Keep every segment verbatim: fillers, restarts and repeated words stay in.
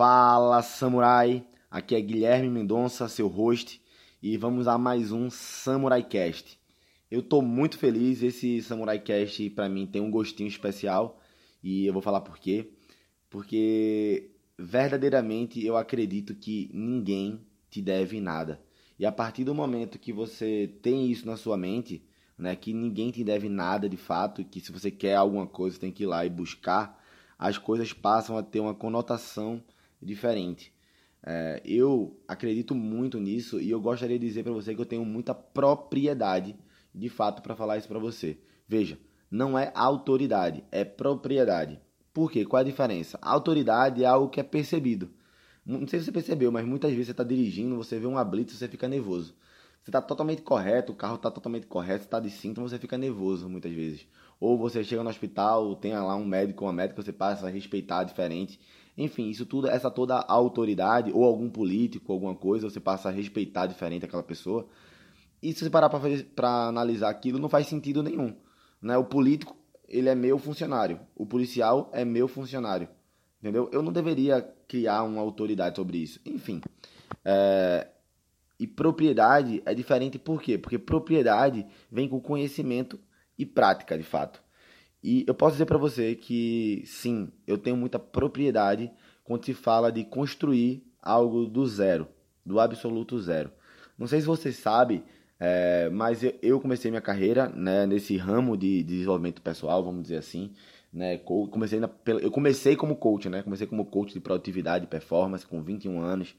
Fala Samurai, aqui é Guilherme Mendonça, seu host, e vamos a mais um Samurai Cast. Eu tô muito feliz, esse Samurai Cast pra mim tem um gostinho especial e eu vou falar por quê. Porque verdadeiramente eu acredito que ninguém te deve nada. E a partir do momento que você tem isso na sua mente, né, que ninguém te deve nada de fato, que se você quer alguma coisa tem que ir lá e buscar, as coisas passam a ter uma conotação diferente. É, eu acredito muito nisso e eu gostaria de dizer para você que eu tenho muita propriedade de fato para falar isso para você. Veja, não é autoridade, é propriedade. Por quê? Qual é a diferença? Autoridade é algo que é percebido. Não sei se você percebeu, mas muitas vezes você está dirigindo, você vê uma blitz e você fica nervoso. Você está totalmente correto, o carro está totalmente correto, você está de cinto, você fica nervoso muitas vezes. Ou você chega no hospital, tem lá um médico ou uma médica, você passa a respeitar diferente. Enfim, isso tudo, essa toda autoridade, ou algum político, alguma coisa, você passa a respeitar diferente aquela pessoa. E se você parar para analisar aquilo, não faz sentido nenhum. Né? O político, ele é meu funcionário. O policial é meu funcionário. Entendeu? Eu não deveria criar uma autoridade sobre isso. Enfim, é... E propriedade é diferente por quê? Porque propriedade vem com conhecimento e prática, de fato. E eu posso dizer para você que, sim, eu tenho muita propriedade quando se fala de construir algo do zero, do absoluto zero. Não sei se você sabe, é, mas eu, eu comecei minha carreira, né, nesse ramo de, de desenvolvimento pessoal, vamos dizer assim. Né, comecei na, eu comecei como coach, né, comecei como coach de produtividade e performance com vinte e um anos.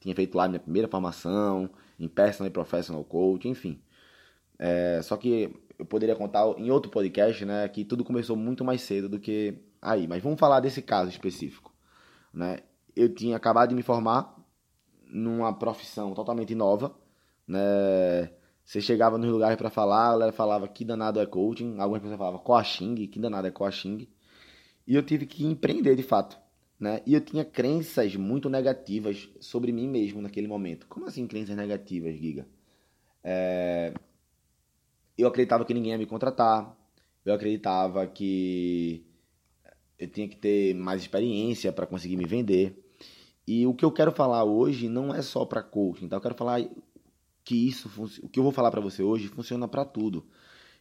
Tinha feito lá minha primeira formação em Personal e Professional Coach, enfim. É, só que eu poderia contar em outro podcast, né, que tudo começou muito mais cedo do que aí. Mas vamos falar desse caso específico, né? Eu tinha acabado de me formar numa profissão totalmente nova, né? Você chegava nos lugares para falar, ela falava que danado é coaching, algumas pessoas falavam coaching, que danado é coaching. E eu tive que empreender de fato. Né? E eu tinha crenças muito negativas sobre mim mesmo naquele momento. Como assim crenças negativas, Giga? É... Eu acreditava que ninguém ia me contratar. Eu acreditava que eu tinha que ter mais experiência para conseguir me vender. E o que eu quero falar hoje não é só para coaching. Então eu quero falar que isso fun... o que eu vou falar para você hoje funciona para tudo.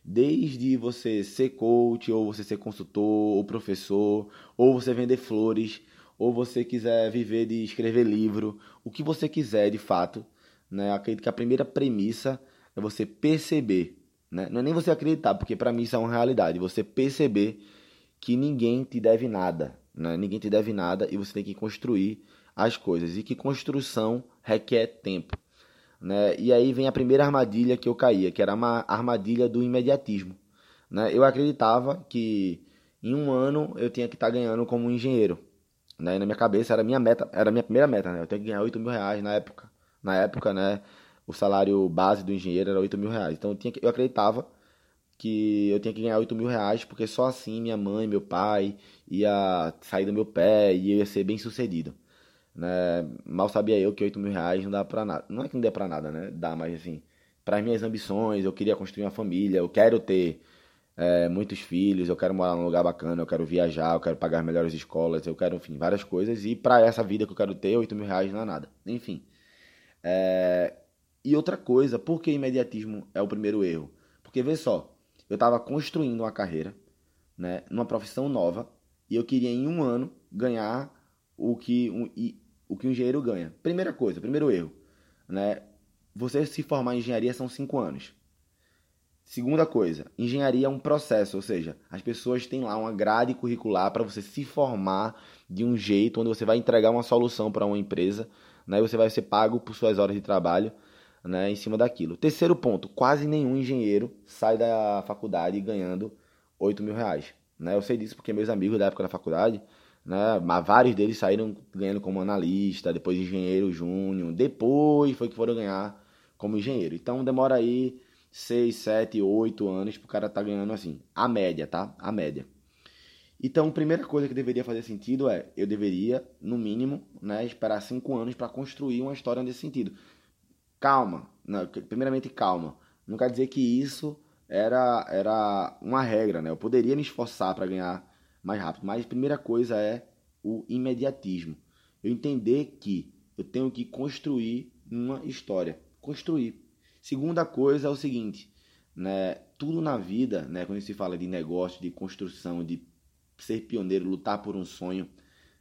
Desde você ser coach, ou você ser consultor, ou professor, ou você vender flores, ou você quiser viver de escrever livro, o que você quiser de fato, né? Acredito que a primeira premissa é você perceber, né? Não é nem você acreditar, porque para mim isso é uma realidade, você perceber que ninguém te deve nada, né? Ninguém te deve nada e você tem que construir as coisas, e que construção requer tempo. Né? E aí vem a primeira armadilha que eu caía, que era uma armadilha do imediatismo, né? Eu acreditava que em um ano eu tinha que estar tá ganhando como um engenheiro, né? E na minha cabeça era minha meta, era a minha primeira meta, né? Eu tenho que ganhar oito mil reais na época. Na época, né, o salário base do engenheiro era oito mil reais. Então eu, tinha que, eu acreditava que eu tinha que ganhar oito mil reais, porque só assim minha mãe, meu pai ia sair do meu pé e eu ia ser bem sucedido. Né? Mal sabia eu que oito mil reais não dá pra nada. Não é que não dê pra nada, né? Dá, mas assim, pras minhas ambições, eu queria construir uma família, eu quero ter é, muitos filhos, eu quero morar num lugar bacana, eu quero viajar, eu quero pagar as melhores escolas, eu quero, enfim, várias coisas. E pra essa vida que eu quero ter, oito mil reais não é nada. Enfim. É... E outra coisa, por que imediatismo é o primeiro erro? Porque, vê só, eu tava construindo uma carreira, né, numa profissão nova, e eu queria em um ano ganhar o que um, e, o que o engenheiro ganha. Primeira coisa, primeiro erro, né? Você se formar em engenharia são cinco anos. Segunda coisa, engenharia é um processo, ou seja, as pessoas têm lá uma grade curricular para você se formar de um jeito onde você vai entregar uma solução para uma empresa, né? E você vai ser pago por suas horas de trabalho, né, em cima daquilo. Terceiro ponto, quase nenhum engenheiro sai da faculdade ganhando oito mil reais, né? Eu sei disso porque meus amigos da época da faculdade, né, mas vários deles saíram ganhando como analista, depois engenheiro júnior, depois foi que foram ganhar como engenheiro. Então demora aí seis, sete, oito anos pro cara tá ganhando assim, a média, tá? A média. Então a primeira coisa que deveria fazer sentido é, eu deveria, no mínimo, né, esperar cinco anos para construir uma história nesse sentido. Calma, não, primeiramente calma, não quer dizer que isso era, era uma regra, né? Eu poderia me esforçar para ganhar mais rápido, mas a primeira coisa é o imediatismo. eu entender que eu tenho que construir uma história. Construir. Segunda coisa é o seguinte, né? Tudo na vida, né? Quando se fala de negócio, de construção, de ser pioneiro, lutar por um sonho,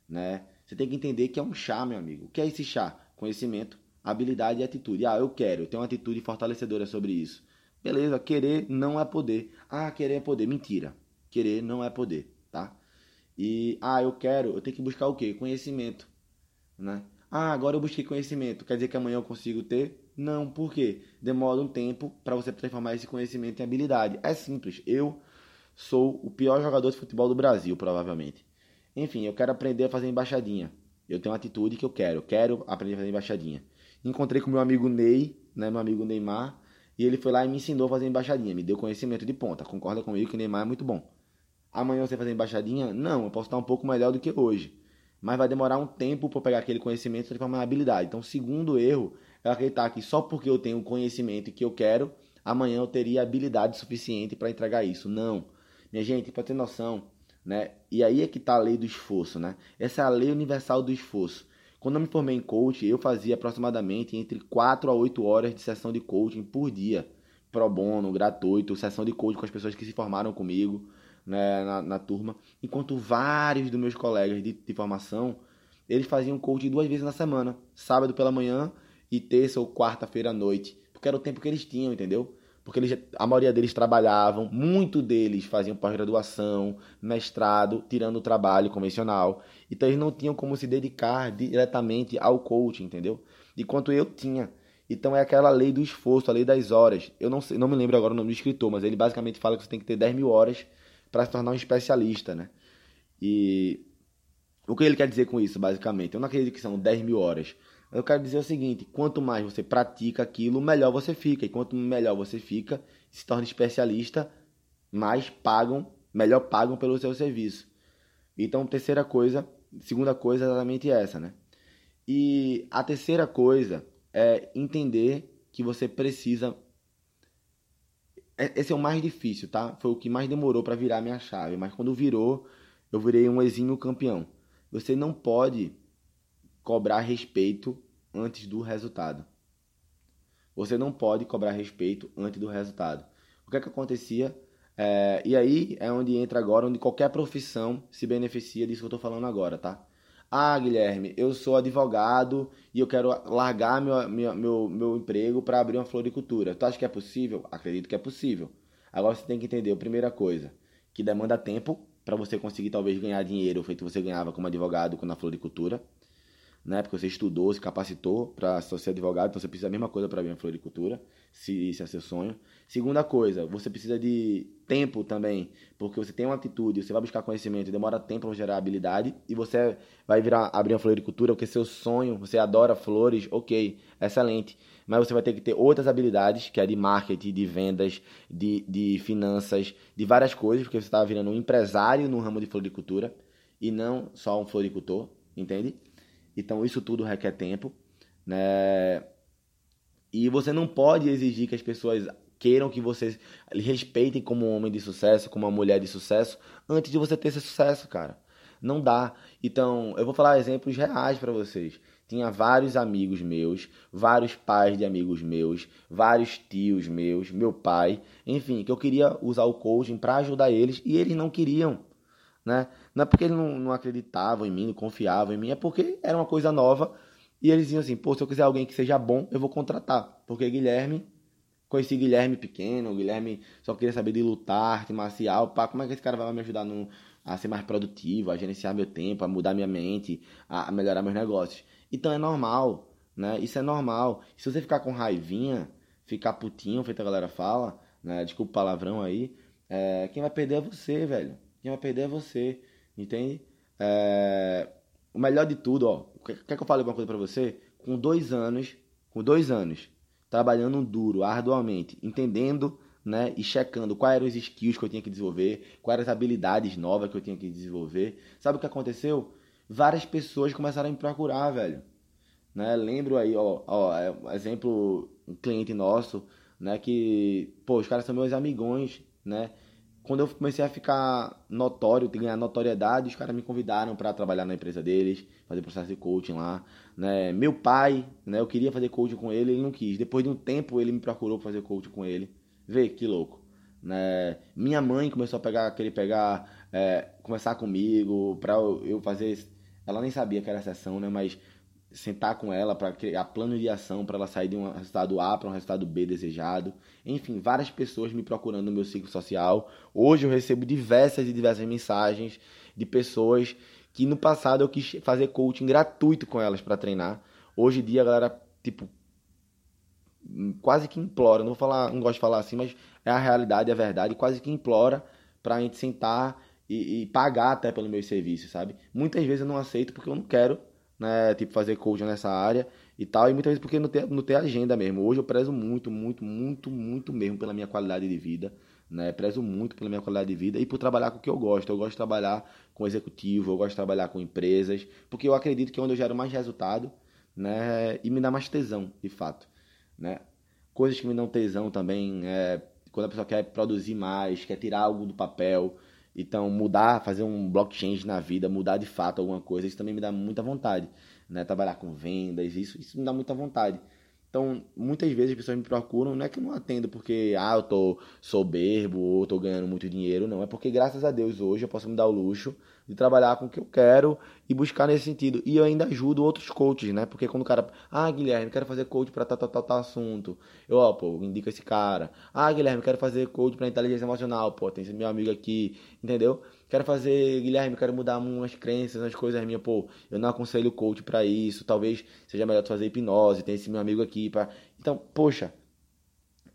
né? Você tem que entender que é um chá, meu amigo. O que é esse chá? Conhecimento, habilidade e atitude. Ah, eu quero, eu tenho uma atitude fortalecedora sobre isso. Beleza, querer não é poder. Ah, querer é poder. Mentira. Querer não é poder, tá? E, ah, eu quero, eu tenho que buscar o quê? Conhecimento, né? Ah, agora eu busquei conhecimento. Quer dizer que amanhã eu consigo ter? Não, por quê? Demora um tempo para você transformar esse conhecimento em habilidade. É simples. Eu sou o pior jogador de futebol do Brasil, provavelmente. Enfim, eu quero aprender a fazer embaixadinha. Eu tenho uma atitude que eu quero. Eu quero aprender a fazer embaixadinha. Encontrei com meu amigo Ney, né, meu amigo Neymar, e ele foi lá e me ensinou a fazer embaixadinha. Me deu conhecimento de ponta. Concorda comigo que o Neymar é muito bom. Amanhã você vai fazer embaixadinha? Não, eu posso estar um pouco melhor do que hoje. Mas vai demorar um tempo para pegar aquele conhecimento e transformar em habilidade. Então, o segundo erro é acreditar que só porque eu tenho o conhecimento que eu quero, amanhã eu teria habilidade suficiente para entregar isso. Não. Minha gente, para ter noção, né? E aí é que está a lei do esforço, né? Essa é a lei universal do esforço. Quando eu me formei em coaching, eu fazia aproximadamente entre quatro a oito horas de sessão de coaching por dia. Pro bono, gratuito, sessão de coaching com as pessoas que se formaram comigo. Né, na, na turma, enquanto vários dos meus colegas de, de formação, eles faziam coaching duas vezes na semana, sábado pela manhã e terça ou quarta-feira à noite, porque era o tempo que eles tinham, entendeu? Porque eles, a maioria deles trabalhavam, muito deles faziam pós-graduação, mestrado, tirando o trabalho convencional, então eles não tinham como se dedicar diretamente ao coaching, entendeu? Enquanto eu tinha. Então é aquela lei do esforço, a lei das horas. Eu não, sei, não me lembro agora o nome do escritor, mas ele basicamente fala que você tem que ter dez mil horas para se tornar um especialista, né? E o que ele quer dizer com isso, basicamente? Eu não acredito que são dez mil horas. Eu quero dizer o seguinte, quanto mais você pratica aquilo, melhor você fica. E quanto melhor você fica, se torna especialista, mais pagam, melhor pagam pelo seu serviço. Então, terceira coisa, segunda coisa é exatamente essa, né? E a terceira coisa é entender que você precisa... Esse é o mais difícil, tá? Foi o que mais demorou para virar minha chave. Mas quando virou, eu virei um exímio campeão. Você não pode cobrar respeito antes do resultado. Você não pode cobrar respeito antes do resultado. O que é que acontecia? É... E aí é onde entra agora, onde qualquer profissão se beneficia disso que eu tô falando agora, tá? Ah, Guilherme, eu sou advogado e eu quero largar meu, meu, meu, meu emprego para abrir uma floricultura. Tu acha que é possível? Acredito que é possível. Agora você tem que entender, a primeira coisa, que demanda tempo para você conseguir talvez ganhar dinheiro, feito que você ganhava como advogado na floricultura, né? Porque você estudou, se capacitou para ser advogado, então você precisa da mesma coisa para abrir uma floricultura, se isso é seu sonho. Segunda coisa, você precisa de tempo também, porque você tem uma atitude, você vai buscar conhecimento, demora tempo para gerar habilidade, e você vai virar, abrir uma floricultura, porque seu sonho, você adora flores, ok, excelente, mas você vai ter que ter outras habilidades, que é de marketing, de vendas, de, de finanças, de várias coisas, porque você está virando um empresário no ramo de floricultura, e não só um floricultor, entende? Então isso tudo requer tempo, né? E você não pode exigir que as pessoas... queiram que vocês respeitem como um homem de sucesso, como uma mulher de sucesso, antes de você ter esse sucesso, cara. Não dá. Então, eu vou falar exemplos reais pra vocês. Tinha vários amigos meus, vários pais de amigos meus, vários tios meus, meu pai, enfim, que eu queria usar o coaching pra ajudar eles e eles não queriam, né? Não é porque eles não, não acreditavam em mim, não confiavam em mim, é porque era uma coisa nova e eles diziam assim, pô, se eu quiser alguém que seja bom, eu vou contratar, porque Guilherme... Conheci Guilherme pequeno, o Guilherme só queria saber de lutar, arte marcial, pá, como é que esse cara vai me ajudar no, a ser mais produtivo, a gerenciar meu tempo, a mudar minha mente, a, a melhorar meus negócios. Então é normal, né? Isso é normal. Se você ficar com raivinha, ficar putinho, feito a galera fala, né? Desculpa o palavrão aí, é, quem vai perder é você, velho. Quem vai perder é você, entende? É, o melhor de tudo, ó, quer que eu fale alguma coisa pra você? Com dois anos, com dois anos... trabalhando duro, arduamente, entendendo, né, e checando quais eram os skills que eu tinha que desenvolver, quais eram as habilidades novas que eu tinha que desenvolver. Sabe o que aconteceu? Várias pessoas começaram a me procurar, velho. Né? Lembro aí, ó, ó, exemplo, um cliente nosso, né, que, pô, os caras são meus amigões, né? quando eu comecei a ficar notório, ganhar notoriedade, os caras me convidaram para trabalhar na empresa deles, fazer processo de coaching lá, né? Meu pai, né? Eu queria fazer coaching com ele, ele não quis. Depois de um tempo, ele me procurou para fazer coaching com ele. Vê que louco, né? Minha mãe começou a pegar, querer pegar, é, conversar comigo para eu fazer. Ela nem sabia que era sessão, né? Mas sentar com ela para criar plano de ação para ela sair de um resultado A para um resultado B desejado. Enfim, várias pessoas me procurando no meu ciclo social. Hoje eu recebo diversas e diversas mensagens de pessoas que no passado eu quis fazer coaching gratuito com elas para treinar. Hoje em dia a galera, tipo, quase que implora. Não vou falar, não gosto de falar assim, mas é a realidade, é a verdade. Quase que implora para a gente sentar e, e pagar até pelo meu serviço, sabe? Muitas vezes eu não aceito porque eu não quero, né, tipo, fazer coaching nessa área e tal, e muitas vezes porque não tem, não tem agenda mesmo. Hoje eu prezo muito, muito, muito, muito mesmo pela minha qualidade de vida, né, prezo muito pela minha qualidade de vida e por trabalhar com o que eu gosto. Eu gosto de trabalhar com executivo, eu gosto de trabalhar com empresas, porque eu acredito que é onde eu gero mais resultado, né, e me dá mais tesão, de fato, né. Coisas que me dão tesão também, é, quando a pessoa quer produzir mais, quer tirar algo do papel. Então, mudar, fazer um blockchain na vida, mudar de fato alguma coisa, isso também me dá muita vontade, né? Trabalhar com vendas, isso, isso me dá muita vontade. Então, muitas vezes as pessoas me procuram, não é que eu não atendo porque, ah, eu tô soberbo ou tô ganhando muito dinheiro, não. É porque, graças a Deus, hoje eu posso me dar o luxo de trabalhar com o que eu quero e buscar nesse sentido. E eu ainda ajudo outros coaches, né? Porque quando o cara, ah, Guilherme, quero fazer coach pra tal, tal, tal, tal assunto. Eu, ó, pô, indica esse cara. Ah, Guilherme, quero fazer coach pra inteligência emocional. Pô, tem esse meu amigo aqui, entendeu? Quero fazer, Guilherme, quero mudar umas crenças, umas coisas minhas. Pô, eu não aconselho coach pra isso. Talvez seja melhor tu fazer hipnose. Tem esse meu amigo aqui pra... Então, poxa,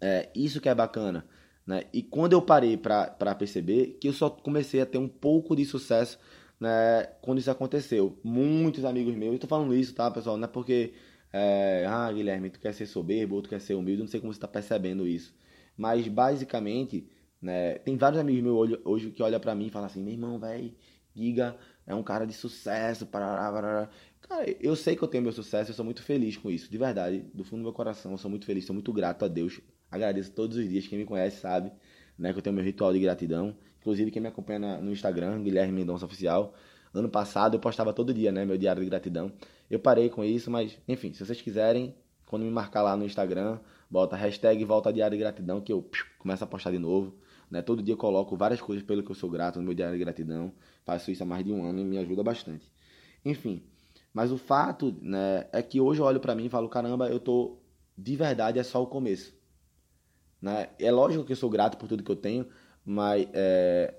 é, isso que é bacana, né? E quando eu parei pra, pra perceber que eu só comecei a ter um pouco de sucesso, né, quando isso aconteceu. Muitos amigos meus, eu tô falando isso, tá, pessoal? Não é porque, é, ah, Guilherme, tu quer ser soberbo ou tu quer ser humilde, não sei como você tá percebendo isso. Mas, basicamente, né, tem vários amigos meus hoje que olham pra mim e falam assim, meu irmão, velho, Giga é um cara de sucesso, parará, parará. Cara, eu sei que eu tenho meu sucesso, eu sou muito feliz com isso, de verdade, do fundo do meu coração, eu sou muito feliz, sou muito grato a Deus. Agradeço todos os dias, quem me conhece sabe, né, que eu tenho meu ritual de gratidão. Inclusive, quem me acompanha na, no Instagram, Guilherme Mendonça Oficial, ano passado eu postava todo dia, né, meu diário de gratidão. Eu parei com isso, mas, enfim, se vocês quiserem, quando me marcar lá no Instagram, bota hashtag volta diário de gratidão, que eu piu, começo a postar de novo, né, todo dia eu coloco várias coisas pelo que eu sou grato no meu diário de gratidão, faço isso há mais de um ano e me ajuda bastante. Enfim, mas o fato, né, é que hoje eu olho pra mim e falo, caramba, eu tô, de verdade, é só o começo. É lógico que eu sou grato por tudo que eu tenho, mas, é...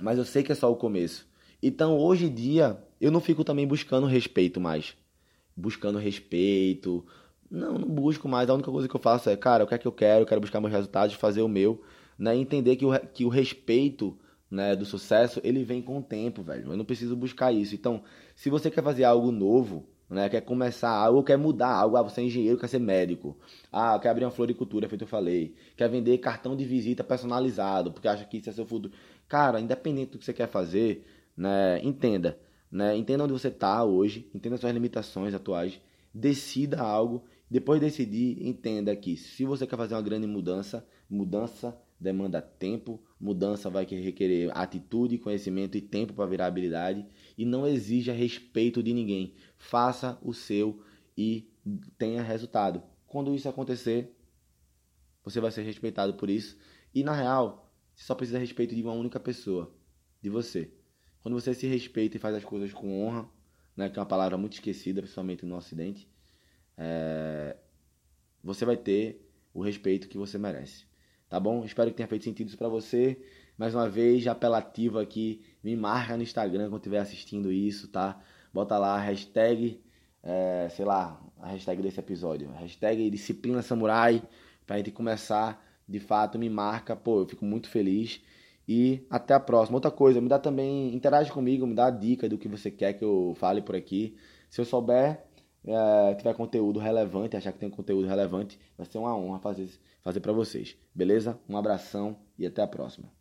mas eu sei que é só o começo. Então, hoje em dia, eu não fico também buscando respeito mais. Buscando respeito. Não, não busco mais. A única coisa que eu faço é, cara, o que é que eu quero? Eu quero buscar meus resultados, fazer o meu. Né? Entender que o, que o respeito, né, do sucesso, ele vem com o tempo, velho. Eu não preciso buscar isso. Então, se você quer fazer algo novo... Né, quer começar algo, quer mudar algo. Ah, você é engenheiro, quer ser médico. Ah, quer abrir uma floricultura, feito eu falei. Quer vender cartão de visita personalizado, porque acha que isso é seu futuro. Cara, independente do que você quer fazer, né, entenda, né, entenda onde você está hoje, entenda suas limitações atuais, decida algo. Depois de decidir, entenda que se você quer fazer uma grande mudança, mudança demanda tempo, mudança vai requerer atitude, conhecimento e tempo para virar habilidade, e não exija respeito de ninguém. Faça o seu e tenha resultado. Quando isso acontecer, você vai ser respeitado por isso. E na real, você só precisa de respeito de uma única pessoa, de você. Quando você se respeita e faz as coisas com honra, né, que é uma palavra muito esquecida, principalmente no Ocidente, é... você vai ter o respeito que você merece. Tá bom? Espero que tenha feito sentido isso pra você. Mais uma vez, apelativo aqui. Me marca no Instagram quando estiver assistindo isso, tá? Bota lá a hashtag, é, sei lá, a hashtag desse episódio. Hashtag Disciplina Samurai. Pra gente começar, de fato, me marca. Pô, eu fico muito feliz. E até a próxima. Outra coisa, me dá também, interage comigo, me dá a dica do que você quer que eu fale por aqui. Se eu souber, é, tiver conteúdo relevante, achar que tem conteúdo relevante, vai ser uma honra fazer isso. Fazer para vocês, beleza? Um abração e até a próxima.